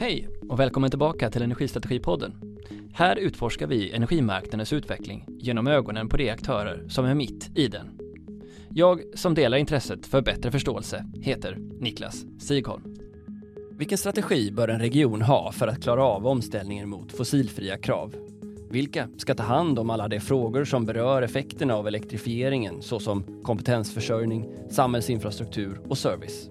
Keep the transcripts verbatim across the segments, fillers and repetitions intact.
Hej och välkommen tillbaka till Energistrategipodden. Här utforskar vi energimarknadens utveckling genom ögonen på de aktörer som är mitt i den. Jag som delar intresset för bättre förståelse heter Niklas Sigholm. Vilken strategi bör en region ha för att klara av omställningen mot fossilfria krav? Vilka ska ta hand om alla de frågor som berör effekterna av elektrifieringen såsom kompetensförsörjning, samhällsinfrastruktur och service?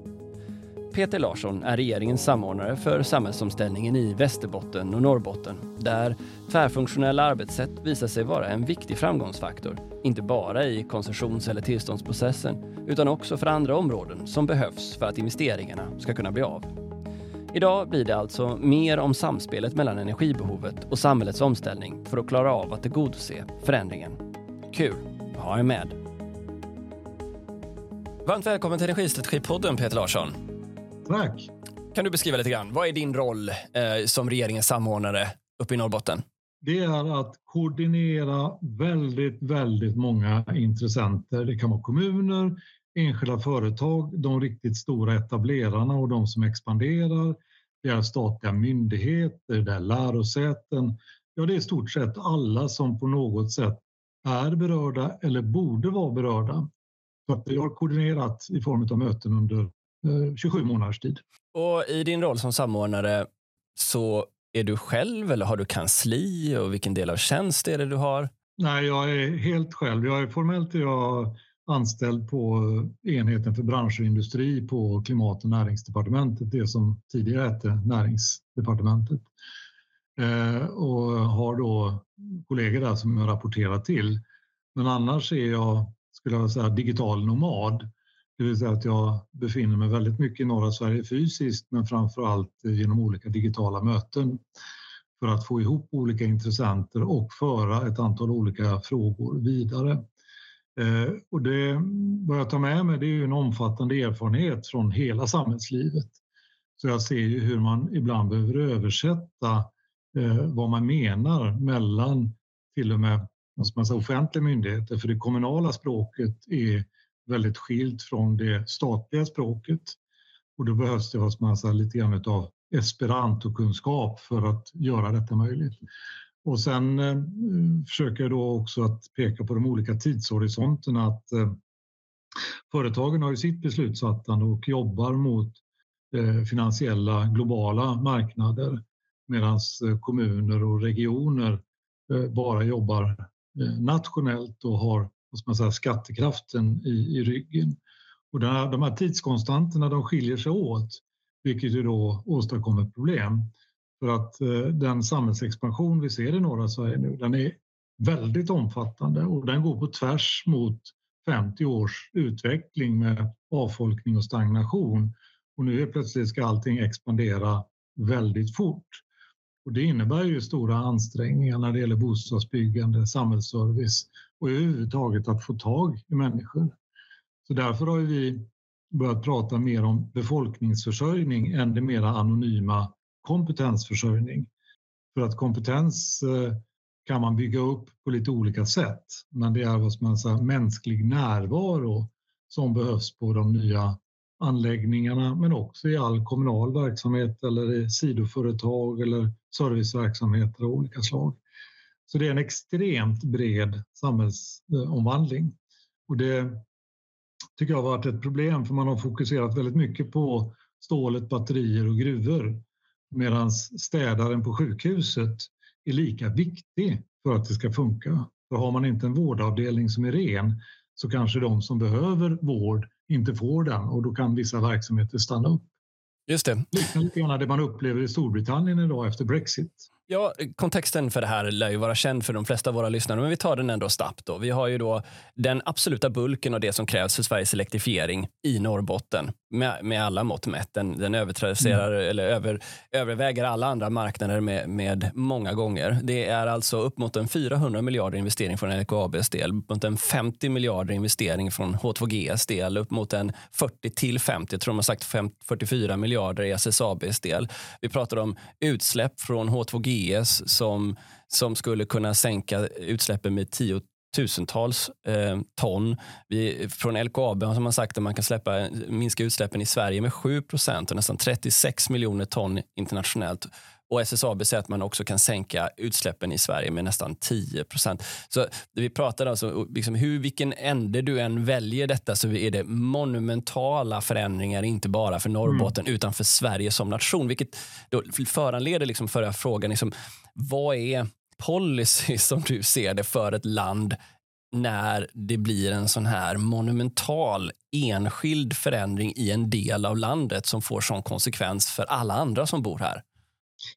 Peter Larsson är regeringens samordnare för samhällsomställningen i Västerbotten och Norrbotten, där tvärfunktionella arbetssätt visar sig vara en viktig framgångsfaktor, inte bara i koncessions- eller tillståndsprocessen utan också för andra områden som behövs för att investeringarna ska kunna bli av. Idag blir det alltså mer om samspelet mellan energibehovet och samhällets omställning för att klara av att tillgodose förändringen. Kul! Ha er med! Varmt välkommen till Energistrategipodden, Peter Larsson. Tack. Kan du beskriva lite grann, vad är din roll eh, som regeringens samordnare uppe i Norrbotten? Det är att koordinera väldigt, väldigt många intressenter. Det kan vara kommuner, enskilda företag, de riktigt stora etablerarna och de som expanderar. Det är statliga myndigheter, det är lärosäten. Ja, det är i stort sett alla som på något sätt är berörda eller borde vara berörda. Så att jag har koordinerat i form av möten under tjugosju månaders tid. Och i din roll som samordnare så är du själv eller har du kansli och vilken del av tjänst är det du har? Nej, jag är helt själv. Jag är formellt jag anställd på enheten för bransch och industri på Klimat- och näringsdepartementet, det som tidigare hette Näringsdepartementet. Och har då kollegor där som jag rapporterar till. Men annars är jag, skulle jag säga, digital nomad. Det vill säga att jag befinner mig väldigt mycket i norra Sverige fysiskt men framförallt genom olika digitala möten för att få ihop olika intressenter och föra ett antal olika frågor vidare. Och det, vad jag tar med mig, det är ju en omfattande erfarenhet från hela samhällslivet. Så jag ser ju hur man ibland behöver översätta vad man menar mellan till och med man säger, offentliga myndigheter, för det kommunala språket är väldigt skilt från det statliga språket. Och då behövs det vad man säger, lite grann av esperantokunskap för att göra detta möjligt. Och sen eh, försöker jag då också att peka på de olika tidshorisonterna. Att, eh, företagen har ju sitt beslutsfattande och jobbar mot eh, finansiella globala marknader. Medan eh, kommuner och regioner eh, bara jobbar eh, nationellt och har vad man säger, skattekraften i, i ryggen. Och den här, de här tidskonstanterna de skiljer sig åt, vilket ju då åstadkommer problem. För att eh, den samhällsexpansion vi ser i norra Sverige nu, den är väldigt omfattande och den går på tvärs mot femtio års utveckling med avfolkning och stagnation. Och nu är plötsligt ska allting expandera väldigt fort. Och det innebär ju stora ansträngningar när det gäller bostadsbyggande, samhällsservice och överhuvudtaget att få tag i människor. Så därför har vi börjat prata mer om befolkningsförsörjning än det mera anonyma kompetensförsörjning. För att kompetens kan man bygga upp på lite olika sätt. Men det är vad som man säger, mänsklig närvaro som behövs på de nya anläggningarna. Men också i all kommunal verksamhet eller i sidoföretag eller serviceverksamheter av olika slag. Så det är en extremt bred samhällsomvandling. Och det tycker jag har varit ett problem för man har fokuserat väldigt mycket på stålet, batterier och gruvor. Medan städaren på sjukhuset är lika viktig för att det ska funka. För har man inte en vårdavdelning som är ren så kanske de som behöver vård inte får den. Och då kan vissa verksamheter stanna upp. Just det. Liknande lite grann det man upplever i Storbritannien idag efter Brexit. Ja, kontexten för det här lär ju vara känd för de flesta av våra lyssnare. Men vi tar den ändå snabbt då. Vi har ju då den absoluta bulken av det som krävs för Sveriges elektrifiering i Norrbotten. Med, med alla mått mätt. Den, den övertraserar, mm. eller över, överväger alla andra marknader med, med många gånger. Det är alltså upp mot en fyrahundra miljarder investering från L K A B:s del. Upp mot en femtio miljarder investering från H två G:s del. Upp mot en fyrtio till femtio, jag tror de har sagt fyrtiofyra miljarder i S S A B:s del. Vi pratar om utsläpp från H två G som, som skulle kunna sänka utsläppen med tio tusentals eh, ton. Vi, från L K A B har man sagt att man kan släppa, minska utsläppen i Sverige med sju procent och nästan trettiosex miljoner ton internationellt. Och S S A B säger att man också kan sänka utsläppen i Sverige med nästan tio procent. Så vi pratar alltså, liksom, hur, vilken ände du än väljer detta så är det monumentala förändringar, inte bara för Norrbotten mm. utan för Sverige som nation. Vilket då föranleder liksom förra frågan, liksom, vad är policy som du ser det för ett land när det blir en sån här monumental enskild förändring i en del av landet som får sån konsekvens för alla andra som bor här?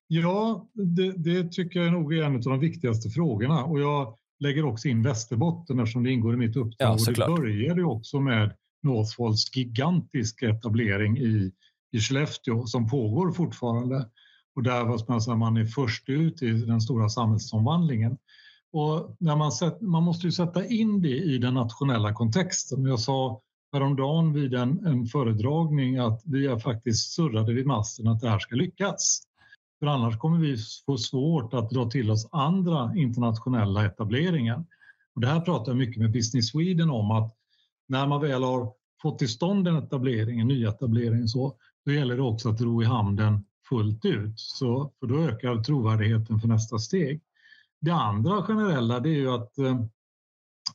Ja, det, det tycker jag nog är en av de viktigaste frågorna, och jag lägger också in Västerbotten eftersom det ingår i mitt uppdrag. Ja, det började ju också med Northvolts gigantiska etablering i, i Skellefteå som pågår fortfarande, och där var man är först ut i den stora samhällsomvandlingen. Och när man, sett, man måste ju sätta in det i den nationella kontexten. Jag sa häromdagen vid en, en föredragning att vi är faktiskt surrade vid masten att det här ska lyckas. För annars kommer vi få svårt att dra till oss andra internationella etableringar. Och det här pratar jag mycket med Business Sweden om, att när man väl har fått till stånd en etablering, en ny etablering, så då gäller det också att ro i hamnen fullt ut. Så, för då ökar trovärdigheten för nästa steg. Det andra generella, det är ju att eh,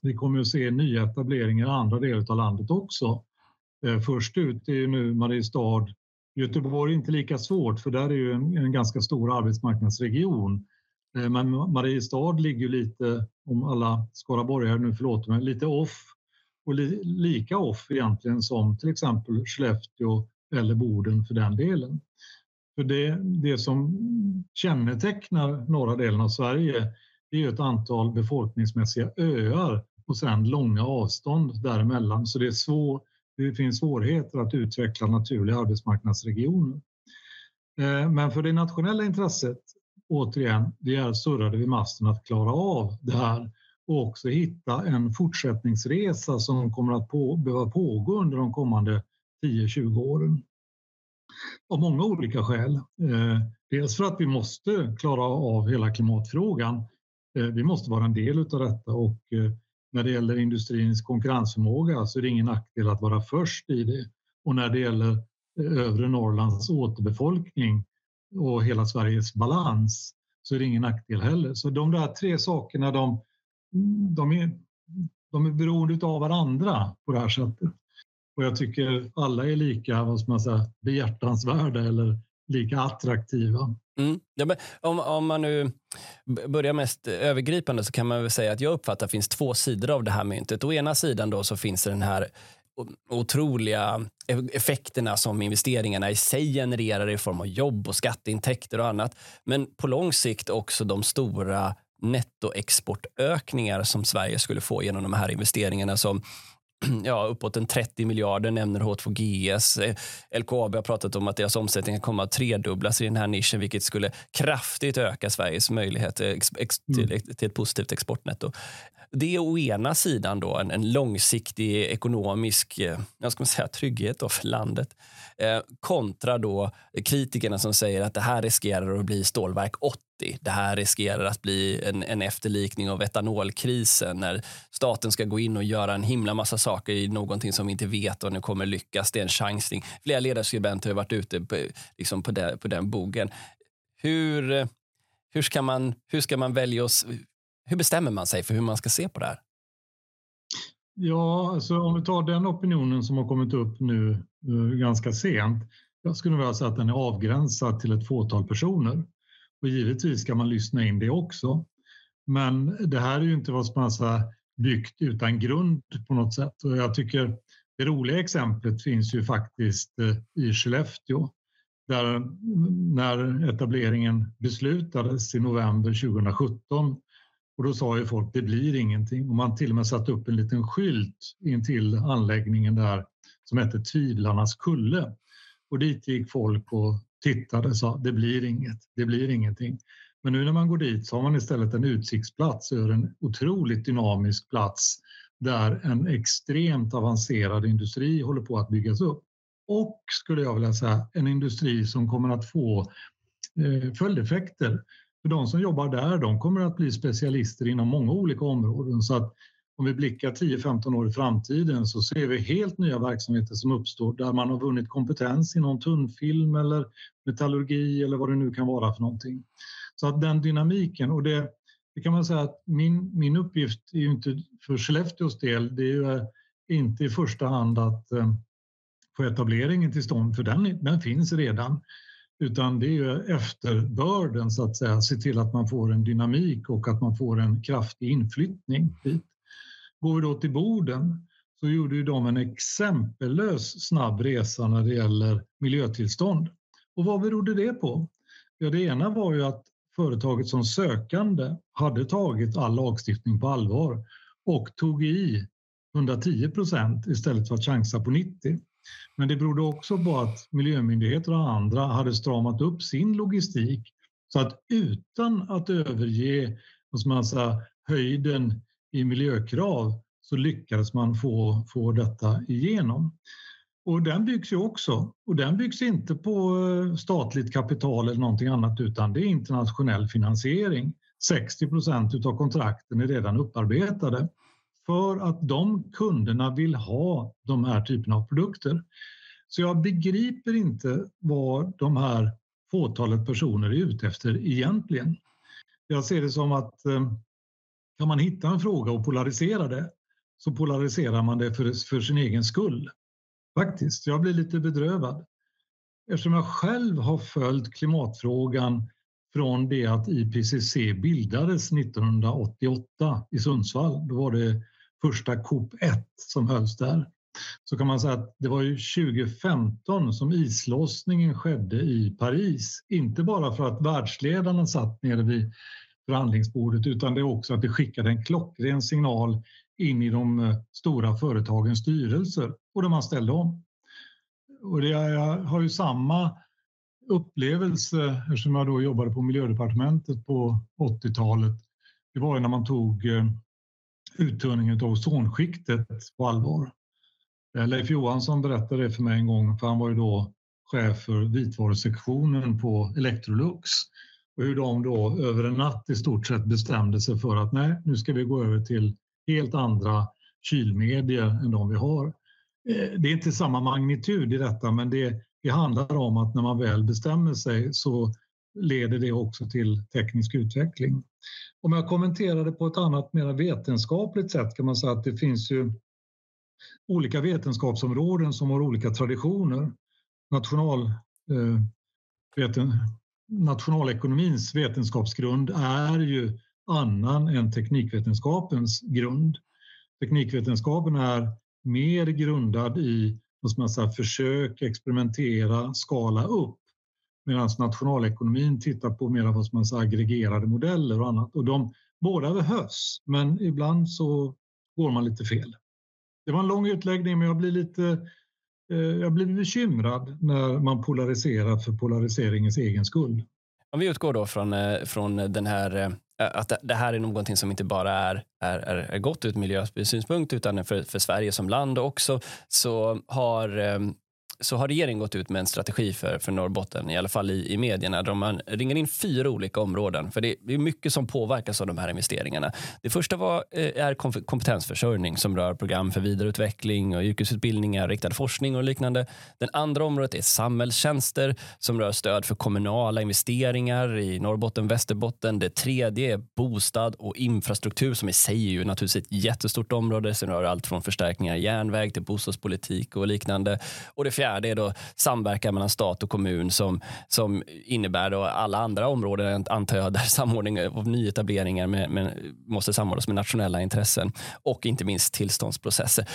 vi kommer att se nya etableringar i andra delar av landet också. Eh, först ut är ju nu Mariestad. Göteborg är inte lika svårt, för där är ju en, en ganska stor arbetsmarknadsregion. Eh, men Mariestad ligger ju lite, om alla skaraborgare nu förlåter mig, lite off. Och li, lika off egentligen som till exempel Skellefteå eller Boden för den delen. För det, det som kännetecknar norra delen av Sverige, det är ett antal befolkningsmässiga öar och sedan långa avstånd däremellan. Så det är svår, det finns svårigheter att utveckla naturliga arbetsmarknadsregioner. Men för det nationella intresset, återigen, det är surrade vid masten att klara av det här och också hitta en fortsättningsresa som kommer att på, behöva pågå under de kommande tio till tjugo åren. Av många olika skäl. Dels för att vi måste klara av hela klimatfrågan. Vi måste vara en del av detta, och när det gäller industrins konkurrensförmåga så är det ingen nackdel att vara först i det. Och när det gäller övre Norrlands återbefolkning och hela Sveriges balans så är det ingen nackdel heller. Så de där tre sakerna, de, de, är, de är beroende av varandra på det här sättet. Och jag tycker alla är lika, vad ska man säga, behjärtansvärda eller lika attraktiva. Mm. Ja, men om, om man nu börjar mest övergripande så kan man väl säga att jag uppfattar att det finns två sidor av det här myntet. Å ena sidan då så finns det den här otroliga effekterna som investeringarna i sig genererar i form av jobb och skatteintäkter och annat. Men på lång sikt också de stora nettoexportökningar som Sverige skulle få genom de här investeringarna som... Ja, uppåt en trettio miljarder nämner H två G S. L K A B har pratat om att deras omsättning kommer att tredubblas i den här nischen, vilket skulle kraftigt öka Sveriges möjligheter till, till ett positivt exportnetto. Det är å ena sidan då en, en långsiktig ekonomisk, jag ska säga, trygghet då för landet. Eh, kontra då kritikerna som säger att det här riskerar att bli stålverk åttio. Det här riskerar att bli en, en efterlikning av etanolkrisen när staten ska gå in och göra en himla massa saker i någonting som vi inte vet om det kommer lyckas. Det är en chansning. Flera ledarskribenter har varit ute på, liksom på, den, på den bogen. Hur, hur, ska man, hur ska man välja oss? Hur bestämmer man sig för hur man ska se på det här? Ja, alltså om vi tar den opinionen som har kommit upp nu ganska sent. Jag skulle vilja säga att den är avgränsad till ett fåtal personer. Och givetvis ska man lyssna in det också. Men det här är ju inte vad som är byggt utan grund på något sätt. Och jag tycker det roliga exemplet finns ju faktiskt i Skellefteå. Där när etableringen beslutades i november tjugo sjutton. Och då sa ju folk, det blir ingenting. Och man till och med satt upp en liten skylt in till anläggningen där som hette Tvivlarnas kulle. Och dit gick folk och tittade och sa, det blir inget, det blir ingenting. Men nu när man går dit så har man istället en utsiktsplats över en otroligt dynamisk plats där en extremt avancerad industri håller på att byggas upp. Och skulle jag vilja säga, en industri som kommer att få eh, följdeffekter. För de som jobbar där, de kommer att bli specialister inom många olika områden. Så att om vi blickar tio femton år i framtiden så ser vi helt nya verksamheter som uppstår där man har vunnit kompetens inom tunnfilm eller metallurgi eller vad det nu kan vara för någonting. Så att den dynamiken, och det, det kan man säga att min, min uppgift är ju inte för Skellefteås del, det är ju inte i första hand att eh, få etableringen till stånd, för den, den finns redan. Utan det är ju efterbörden så att säga, se till att man får en dynamik och att man får en kraftig inflyttning dit. Går vi då till Boden så gjorde ju de en exempellös snabb resa när det gäller miljötillstånd. Och vad berodde det på? Ja, det ena var ju att företaget som sökande hade tagit all lagstiftning på allvar och tog i hundratio procent istället för att chansa på nittio. Men det berodde också på att miljömyndigheter och andra hade stramat upp sin logistik så att utan att överge man sa, höjden i miljökrav så lyckades man få, få detta igenom. Och den byggs ju också. Och den byggs inte på statligt kapital eller någonting annat utan det är internationell finansiering. sextio procent av kontrakten är redan upparbetade. För att de kunderna vill ha de här typerna av produkter. Så jag begriper inte vad de här fåtalet personer är ute efter egentligen. Jag ser det som att kan man hitta en fråga och polarisera det så polariserar man det för, för sin egen skull. Faktiskt, jag blir lite bedrövad. Eftersom jag själv har följt klimatfrågan från det att I P C C bildades nittonhundraåttioåtta i Sundsvall. Då var det första COP ett som hölls där. Så kan man säga att det var ju tjugo femton som islossningen skedde i Paris. Inte bara för att världsledarna satt nere vid förhandlingsbordet utan det också att det skickade en klockren signal in i de stora företagens styrelser och där man ställde om. Och det har ju samma upplevelse eftersom jag då jobbade på miljödepartementet på åttiotalet. Det var ju när man tog uttunningen av ozonskiktet på allvar. Leif Johansson berättade det för mig en gång för han var ju då chef för vitvarusektionen på Electrolux. Och hur de då över en natt i stort sett bestämde sig för att nej, nu ska vi gå över till helt andra kylmedier än de vi har. Det är inte samma magnitud i detta men det, det handlar om att när man väl bestämmer sig så leder det också till teknisk utveckling. Om jag kommenterar det på ett annat mer vetenskapligt sätt kan man säga att det finns ju olika vetenskapsområden som har olika traditioner. National, eh, veten, nationalekonomins vetenskapsgrund är ju annan än teknikvetenskapens grund. Teknikvetenskapen är mer grundad i man säger, försök, experimentera, skala upp. Medan nationalekonomin tittar på mer vad man säger, aggregerade modeller och annat. Och de båda behövs, men ibland så går man lite fel. Det var en lång utläggning men jag blir lite eh, jag blir bekymrad när man polariserar för polariseringens egen skull. Om vi utgår då från, från den här, att det här är någonting som inte bara är, är, är gott ur miljösynpunkt utan för, för Sverige som land också, så har, så har regeringen gått ut med en strategi för, för Norrbotten, i alla fall i, i medierna, där man ringer in fyra olika områden. För det är mycket som påverkas av de här investeringarna. Det första var, är kompetensförsörjning som rör program för vidareutveckling och yrkesutbildningar, riktad forskning och liknande. Den andra området är samhällstjänster som rör stöd för kommunala investeringar i Norrbotten och Västerbotten. Det tredje är bostad och infrastruktur som i sig är ju naturligtvis ett jättestort område som rör allt från förstärkningar i järnväg till bostadspolitik och liknande. Och det fjärde är då samverkan mellan stat och kommun som, som innebär då alla andra områden, antar jag, där samordning av nyetableringar med, med, måste samordnas med nationella intressen och inte minst tillståndsprocesser.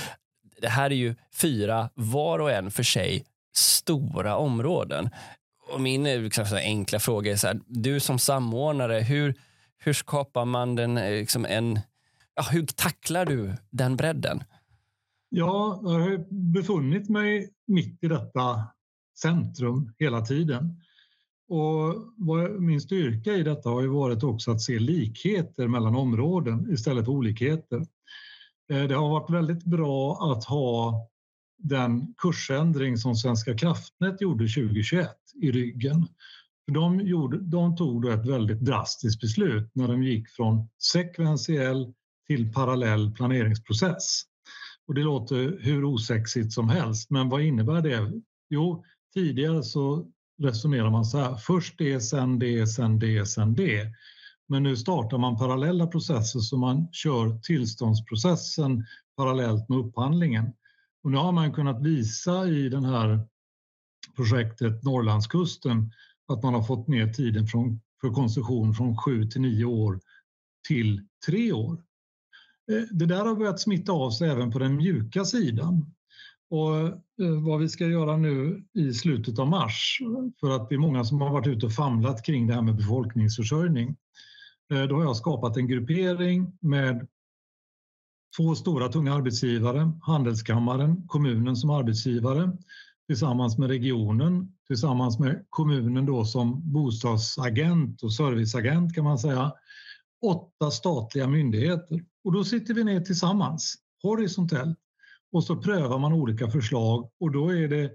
Det här är ju fyra var och en för sig stora områden. Och min liksom, så enkla fråga är så här, du som samordnare, hur, hur skapar man den liksom en, ja, hur tacklar du den bredden? Ja, jag har befunnit mig mitt i detta centrum hela tiden. Och min styrka i detta har ju varit också att se likheter mellan områden istället för olikheter. Det har varit väldigt bra att ha den kursändring som Svenska Kraftnät gjorde tjugohundratjugoett i ryggen. De, gjorde, de tog då ett väldigt drastiskt beslut när de gick från sekventiell till parallell planeringsprocess. Och det låter hur osexigt som helst, men vad innebär det? Jo, tidigare så resonerar man så här, först det, sen det, sen det, sen det. Men nu startar man parallella processer så man kör tillståndsprocessen parallellt med upphandlingen. Och nu har man kunnat visa i det här projektet Norrlandskusten att man har fått ner tiden från, för koncession från sju till nio år till tre år. Det där har börjat smitta av sig även på den mjuka sidan. Och vad vi ska göra nu i slutet av mars, för att det är många som har varit ute och famlat kring det här med befolkningsförsörjning. Då har jag skapat en gruppering med två stora tunga arbetsgivare, Handelskammaren, kommunen som arbetsgivare, tillsammans med regionen, tillsammans med kommunen då som bostadsagent och serviceagent kan man säga, åtta statliga myndigheter. Och då sitter vi ner tillsammans, horisontellt, och så prövar man olika förslag och då, är det,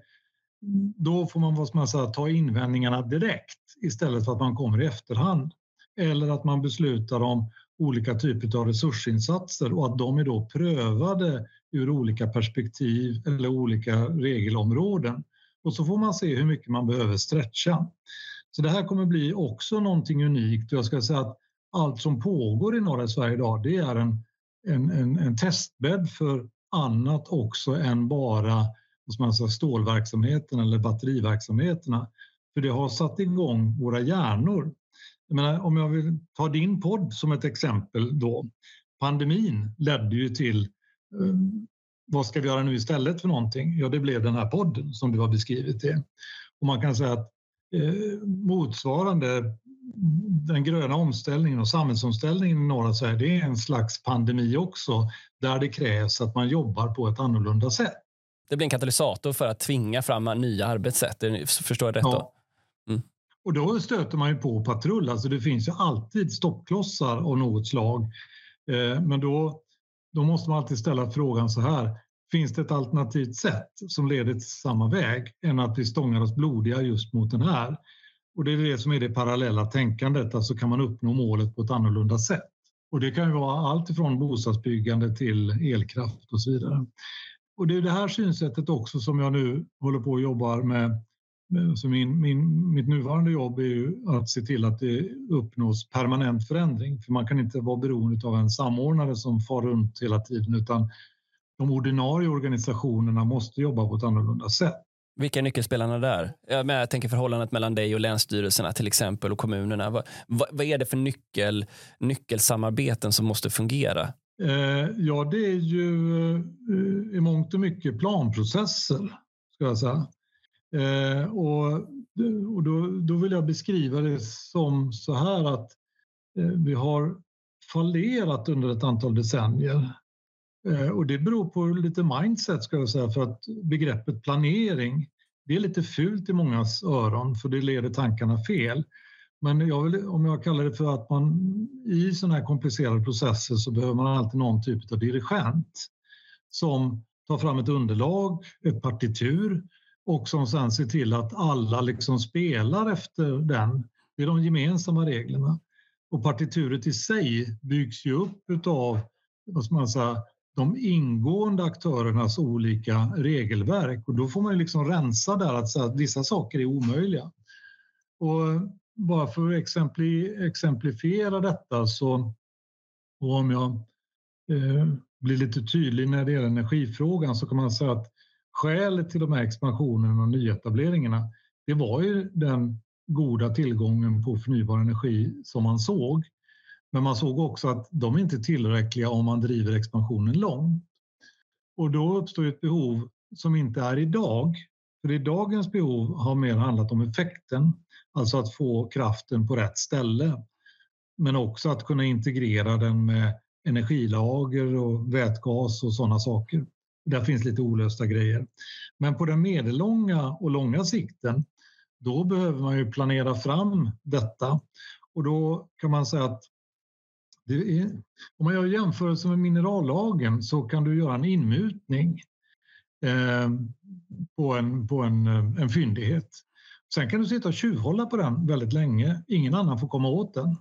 då får man vad man säger, ta invändningarna direkt istället för att man kommer i efterhand. Eller att man beslutar om olika typer av resursinsatser och att de är då prövade ur olika perspektiv eller olika regelområden. Och så får man se hur mycket man behöver stretcha. Så det här kommer bli också någonting unikt. Jag ska säga att allt som pågår i norra Sverige idag, det är en, en, en, en testbädd för annat också än bara som man säger, stålverksamheten eller batteriverksamheterna. För det har satt igång våra hjärnor. Jag menar, om jag vill ta din podd som ett exempel då. Pandemin ledde ju till eh, vad ska vi göra nu istället för någonting? Ja, det blev den här podden som du har beskrivit det. Och man kan säga att eh, motsvarande den gröna omställningen och samhällsomställningen i norra Sverige, det är en slags pandemi också där det krävs att man jobbar på ett annorlunda sätt. Det blir en katalysator för att tvinga fram nya arbetssätt, förstår jag rätt då? Mm. Och då stöter man ju på patrull, alltså det finns ju alltid stoppklossar av något slag. Men då, då måste man alltid ställa frågan så här, finns det ett alternativt sätt som leder till samma väg än att vi stångar oss blodiga just mot den här? Och det är det som är det parallella tänkandet, alltså kan man uppnå målet på ett annorlunda sätt. Och det kan ju vara allt ifrån bostadsbyggande till elkraft och så vidare. Och det är det här synsättet också som jag nu håller på och jobbar med. Så min, min, mitt nuvarande jobb är ju att se till att det uppnås permanent förändring. För man kan inte vara beroende av en samordnare som far runt hela tiden, utan de ordinarie organisationerna måste jobba på ett annorlunda sätt. Vilka är nyckelspelarna där? Jag tänker förhållandet mellan dig och länsstyrelserna till exempel och kommunerna. Vad, vad är det för nyckel, nyckelsamarbeten som måste fungera? Eh, ja, det är ju eh, i mångt och mycket planprocesser, ska jag säga. Eh, och och då, då vill jag beskriva det som så här att eh, vi har fallerat under ett antal decennier. Och det beror på lite mindset ska jag säga, för att begreppet planering, det är lite fult i mångas öron för det leder tankarna fel. Men jag vill, om jag kallar det för att man i sådana här komplicerade processer så behöver man alltid någon typ av dirigent som tar fram ett underlag, ett partitur och som sedan ser till att alla liksom spelar efter den. Det är de gemensamma reglerna. Och partituret i sig byggs ju upp utav vad ska man säga, de ingående aktörernas olika regelverk och då får man liksom rensa där att, säga att vissa saker är omöjliga. Och bara för att exemplifiera detta så och om jag eh, blir lite tydlig när det gäller energifrågan så kan man säga att skälet till de här expansionerna och nyetableringarna det var ju den goda tillgången på förnybar energi som man såg. Men man såg också att de inte är tillräckliga om man driver expansionen långt. Och då uppstår ett behov som inte är idag. För i dagens behov har mer handlat om effekten. Alltså att få kraften på rätt ställe. Men också att kunna integrera den med energilager och vätgas och sådana saker. Där finns lite olösta grejer. Men på den medellånga och långa sikten, då behöver man ju planera fram detta. Och då kan man säga att det är, om man gör jämförelse med minerallagen så kan du göra en inmutning eh, på, en, på en, en fyndighet. Sen kan du sitta och tjuvhålla på den väldigt länge. Ingen annan får komma åt den.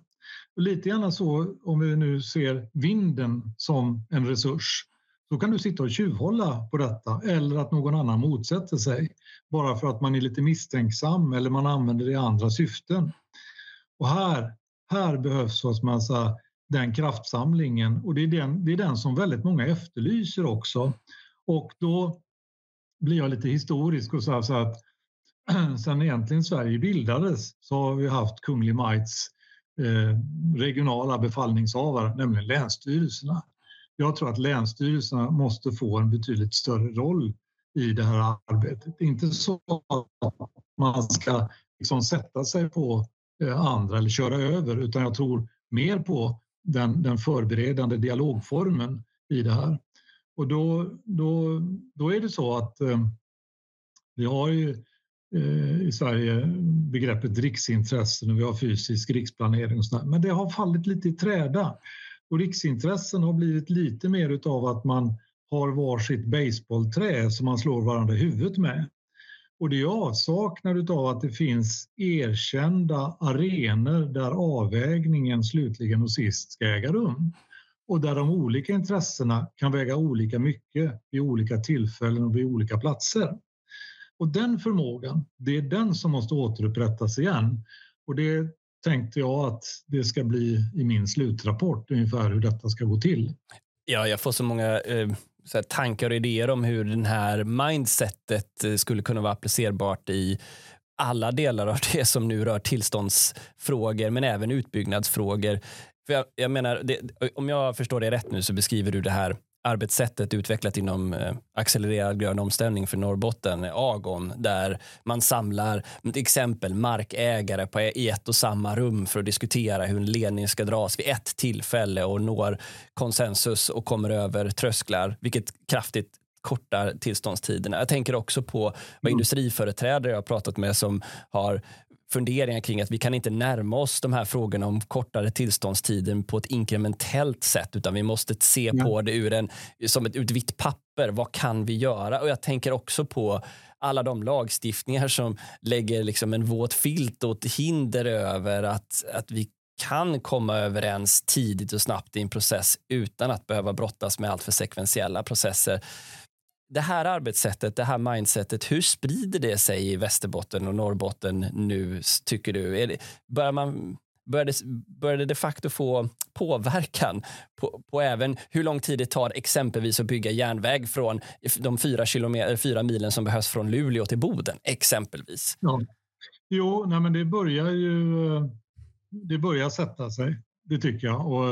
Lite grann så, om vi nu ser vinden som en resurs, så kan du sitta och tjuvhålla på detta eller att någon annan motsätter sig bara för att man är lite misstänksam eller man använder det i andra syften. Och här, här behövs oss massa den kraftsamlingen, och det är den, det är den som väldigt många efterlyser också. Och då blir jag lite historisk och så, så att sen egentligen Sverige bildades så har vi haft Kunglig Majts eh, regionala befallningshavare, nämligen länsstyrelserna. Jag tror att länsstyrelserna måste få en betydligt större roll i det här arbetet. Inte så att man ska liksom sätta sig på andra eller köra över, utan jag tror mer på den, den förberedande dialogformen i det här. Och då, då, då är det så att eh, vi har ju eh, i Sverige begreppet riksintressen och vi har fysisk riksplanering och sådär, men det har fallit lite i träda. Och riksintressen har blivit lite mer utav att man har varsitt baseballträ som man slår varandra i huvudet med. Och det är avsaknad utav att det finns erkända arenor där avvägningen slutligen och sist ska äga rum. Och där de olika intressena kan väga olika mycket vid olika tillfällen och vid olika platser. Och den förmågan, det är den som måste återupprättas igen. Och det tänkte jag att det ska bli i min slutrapport ungefär hur detta ska gå till. Ja, jag får så många eh, så här tankar och idéer om hur den här mindsetet skulle kunna vara applicerbart i alla delar av det som nu rör tillståndsfrågor men även utbyggnadsfrågor. För jag, jag menar, det, om jag förstår det rätt nu så beskriver du det här arbetssättet utvecklat inom accelererad grön omställning för Norrbotten, Agon, där man samlar till exempel markägare på i ett och samma rum för att diskutera hur en ledning ska dras vid ett tillfälle och når konsensus och kommer över trösklar, vilket kraftigt kortar tillståndstiderna. Jag tänker också på vad industriföreträdare jag har pratat med som har funderingar kring att vi kan inte närma oss de här frågorna om kortare tillståndstiden på ett inkrementellt sätt, utan vi måste se ja. på det ur en, som ett utvitt papper. Vad kan vi göra? Och jag tänker också på alla de lagstiftningar som lägger liksom en våt filt och ett hinder över att, att vi kan komma överens tidigt och snabbt i en process utan att behöva brottas med allt för sekventiella processer. Det här arbetssättet, det här mindsetet, hur sprider det sig i Västerbotten och Norrbotten nu, tycker du? Är det, börjar, man, börjar, det, börjar det de facto få påverkan på, på även hur lång tid det tar exempelvis att bygga järnväg från de fyra, kilometer, fyra milen som behövs från Luleå till Boden, exempelvis? Ja. Jo, nej men det börjar ju det börjar sätta sig, det tycker jag. Och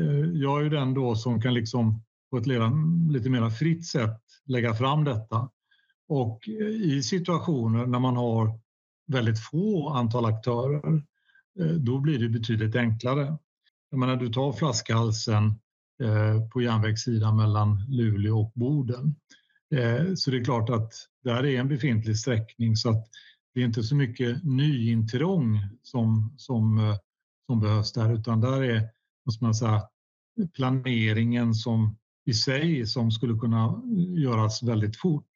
eh, jag är ju den då som kan liksom på ett lite mer fritt sätt lägga fram detta. Och i situationer när man har väldigt få antal aktörer, då blir det betydligt enklare. Jag menar, du tar flaskhalsen på järnvägssidan mellan Luleå och Boden. Så det är klart att där är en befintlig sträckning, så att det är inte så mycket nyintrång som, som, som behövs där, utan där är, måste man säga, planeringen som i sig som skulle kunna göras väldigt fort.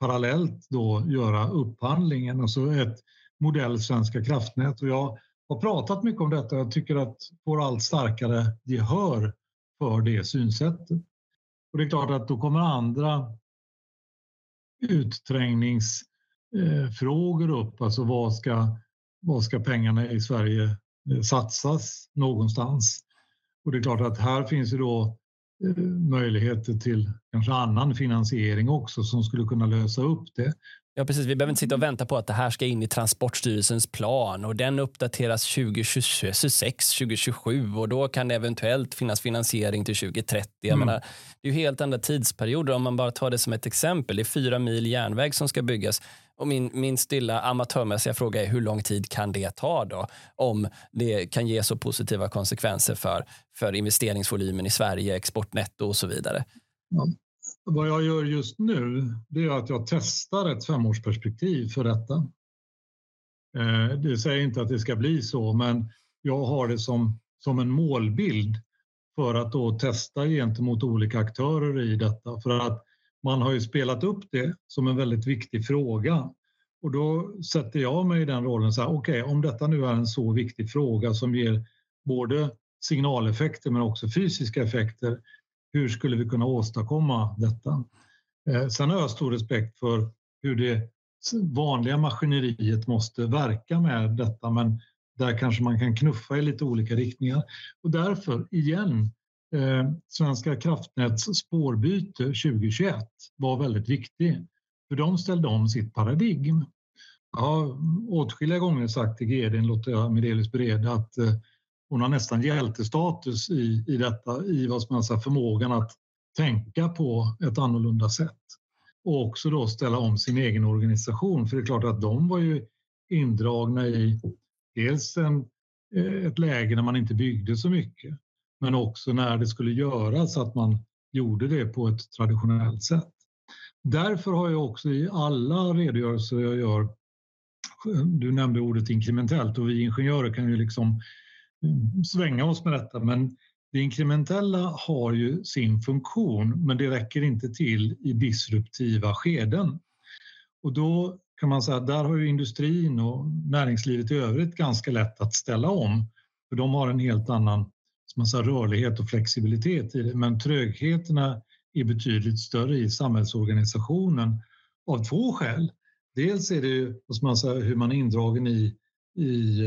Parallellt då göra upphandlingen, alltså ett modell Svenska Kraftnät. Och jag har pratat mycket om detta. Jag tycker att får allt starkare gehör för det synsättet. Och det är klart att då kommer andra utträngningsfrågor upp. Alltså vad ska, vad ska pengarna i Sverige satsas någonstans? Och det är klart att här finns ju då möjligheter till kanske annan finansiering också som skulle kunna lösa upp det. Ja, precis. Vi behöver inte sitta och vänta på att det här ska in i Transportstyrelsens plan och den uppdateras tjugo tjugosex, tjugo tjugosju och då kan det eventuellt finnas finansiering till tjugo trettio. Jag mm. menar, det är ju helt andra tidsperioder om man bara tar det som ett exempel. Det är fyra mil järnväg som ska byggas. Och min, min stilla amatörmässiga fråga är hur lång tid kan det ta då om det kan ge så positiva konsekvenser för, för investeringsvolymen i Sverige, exportnetto och så vidare? Ja. Vad jag gör just nu, det är att jag testar ett femårsperspektiv för detta. Det säger inte att det ska bli så, men jag har det som, som en målbild för att då testa gentemot olika aktörer i detta. För att man har ju spelat upp det som en väldigt viktig fråga. Och då sätter jag mig i den rollen så här, okej, om detta nu är en så viktig fråga som ger både signaleffekter men också fysiska effekter. Hur skulle vi kunna åstadkomma detta? Sen har jag stor respekt för hur det vanliga maskineriet måste verka med detta, men där kanske man kan knuffa i lite olika riktningar. Och därför igen, eh, Svenska Kraftnäts spårbyte tjugohundratjugoett var väldigt viktig. För de ställde om sitt paradigm. Jag har åtskilliga gånger sagt till G D, Lotta Medelius Brede, att eh, hon har nästan hjältestatus i, i detta, i vad som är förmågan att tänka på ett annorlunda sätt. Och också då ställa om sin egen organisation. För det är klart att de var ju indragna i dels en, ett läge när man inte byggde så mycket. Men också när det skulle göras att man gjorde det på ett traditionellt sätt. Därför har jag också i alla redogörelser jag gör, du nämnde ordet inkrementellt och vi ingenjörer kan ju liksom svänga oss med detta. Men det inkrementella har ju sin funktion, men det räcker inte till i disruptiva skeden. Och då kan man säga att där har ju industrin och näringslivet i övrigt ganska lätt att ställa om. För de har en helt annan, som man säger, rörlighet och flexibilitet i det. Men trögheterna är betydligt större i samhällsorganisationen av två skäl. Dels är det ju, som man säger, hur man är indragen i, i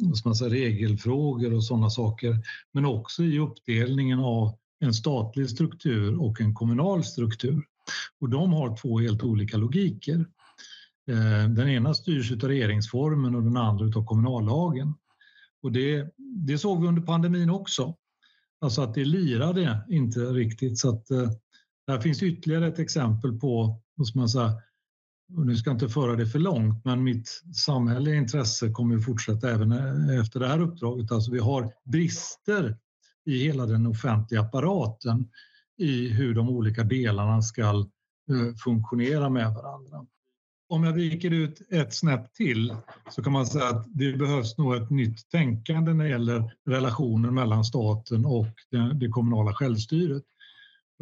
som man säger, regelfrågor och sådana saker. Men också i uppdelningen av en statlig struktur och en kommunal struktur. Och de har två helt olika logiker. Den ena styrs av regeringsformen och den andra av kommunallagen. Och det, det såg vi under pandemin också. Alltså att det lirade inte riktigt. Så att, där finns ytterligare ett exempel på, som man säger, och nu ska jag inte föra det för långt, men mitt samhälleliga intresse kommer att fortsätta även efter det här uppdraget. Alltså vi har brister i hela den offentliga apparaten i hur de olika delarna ska funktionera med varandra. Om jag viker ut ett snäpp till så kan man säga att det behövs nog ett nytt tänkande när det gäller relationen mellan staten och det kommunala självstyret.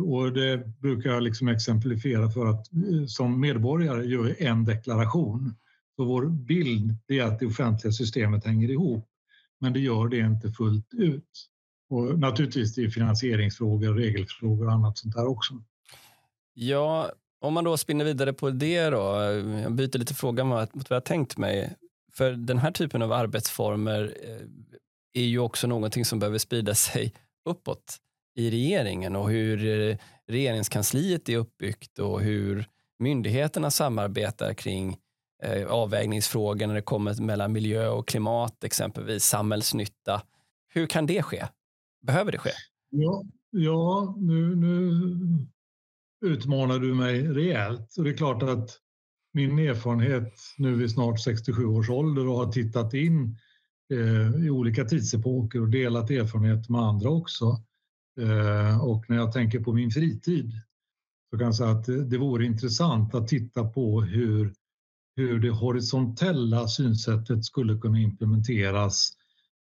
Och det brukar jag liksom exemplifiera för att som medborgare gör en deklaration. Så vår bild är att det offentliga systemet hänger ihop, men det gör det inte fullt ut. Och naturligtvis det är finansieringsfrågor, regelfrågor och annat sånt där också. Ja, om man då spinner vidare på det då, jag byter lite fråga mot vad jag tänkt mig. För den här typen av arbetsformer är ju också någonting som behöver sprida sig uppåt i regeringen och hur regeringskansliet är uppbyggt och hur myndigheterna samarbetar kring avvägningsfrågor när det kommer mellan miljö och klimat, exempelvis samhällsnytta. Hur kan det ske? Behöver det ske? Ja, ja nu... nu... utmanar du mig rejält. Och det är klart att min erfarenhet nu vid snart sextiosju års ålder och har tittat in eh, i olika tidsepoker och delat erfarenhet med andra också. Eh, och när jag tänker på min fritid så kan jag säga att det, det vore intressant att titta på hur, hur det horisontella synsättet skulle kunna implementeras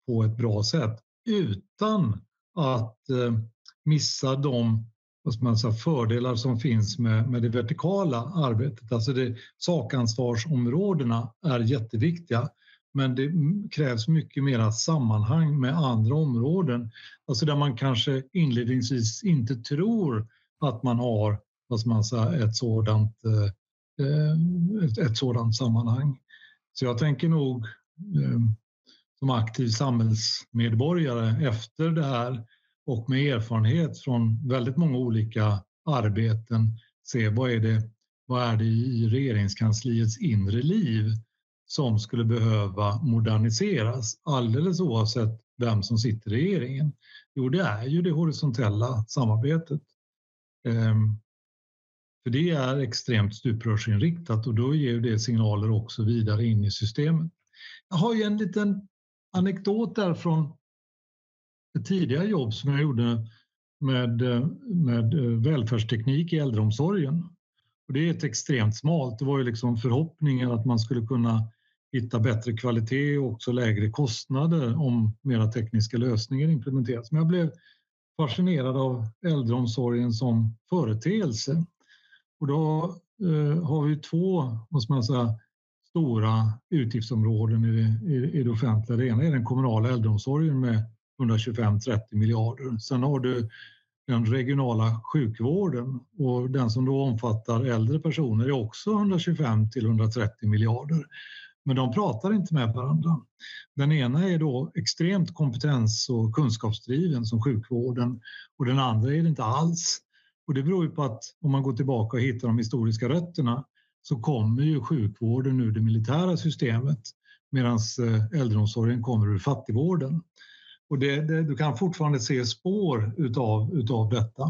på ett bra sätt utan att eh, missa de Man säger, fördelar som finns med, med det vertikala arbetet. Alltså det, sakansvarsområdena är jätteviktiga, men det krävs mycket mer sammanhang med andra områden. Alltså där man kanske inledningsvis inte tror att man har vad man säger, ett, sådant, eh, ett, ett sådant sammanhang. Så jag tänker nog eh, som aktiv samhällsmedborgare efter det här och med erfarenhet från väldigt många olika arbeten se vad är det, vad är det i regeringskansliets inre liv som skulle behöva moderniseras alldeles oavsett vem som sitter i regeringen. Jo, det är ju det horisontella samarbetet. Ehm, för det är extremt stuprörsinriktat och då ger det signaler också vidare in i systemet. Jag har ju en liten anekdot där från det tidiga jobb som jag gjorde med, med välfärdsteknik i äldreomsorgen. Och det är ett extremt smalt. Det var ju liksom förhoppningen att man skulle kunna hitta bättre kvalitet och också lägre kostnader om mera tekniska lösningar implementeras. Men jag blev fascinerad av äldreomsorgen som företeelse. Och då eh, har vi två, vad ska man säga, stora utgiftsområden i, i, i det offentliga. Det ena är den kommunala äldreomsorgen med hundratjugofem till trettio miljarder. Sen har du den regionala sjukvården och den som då omfattar äldre personer är också hundratjugofem till hundratrettio miljarder. Men de pratar inte med varandra. Den ena är då extremt kompetens- och kunskapsdriven som sjukvården och den andra är det inte alls. Och det beror ju på att om man går tillbaka och hittar de historiska rötterna så kommer ju sjukvården ur det militära systemet medan äldreomsorgen kommer ur fattigvården. Och det, det, du kan fortfarande se spår utav, utav detta.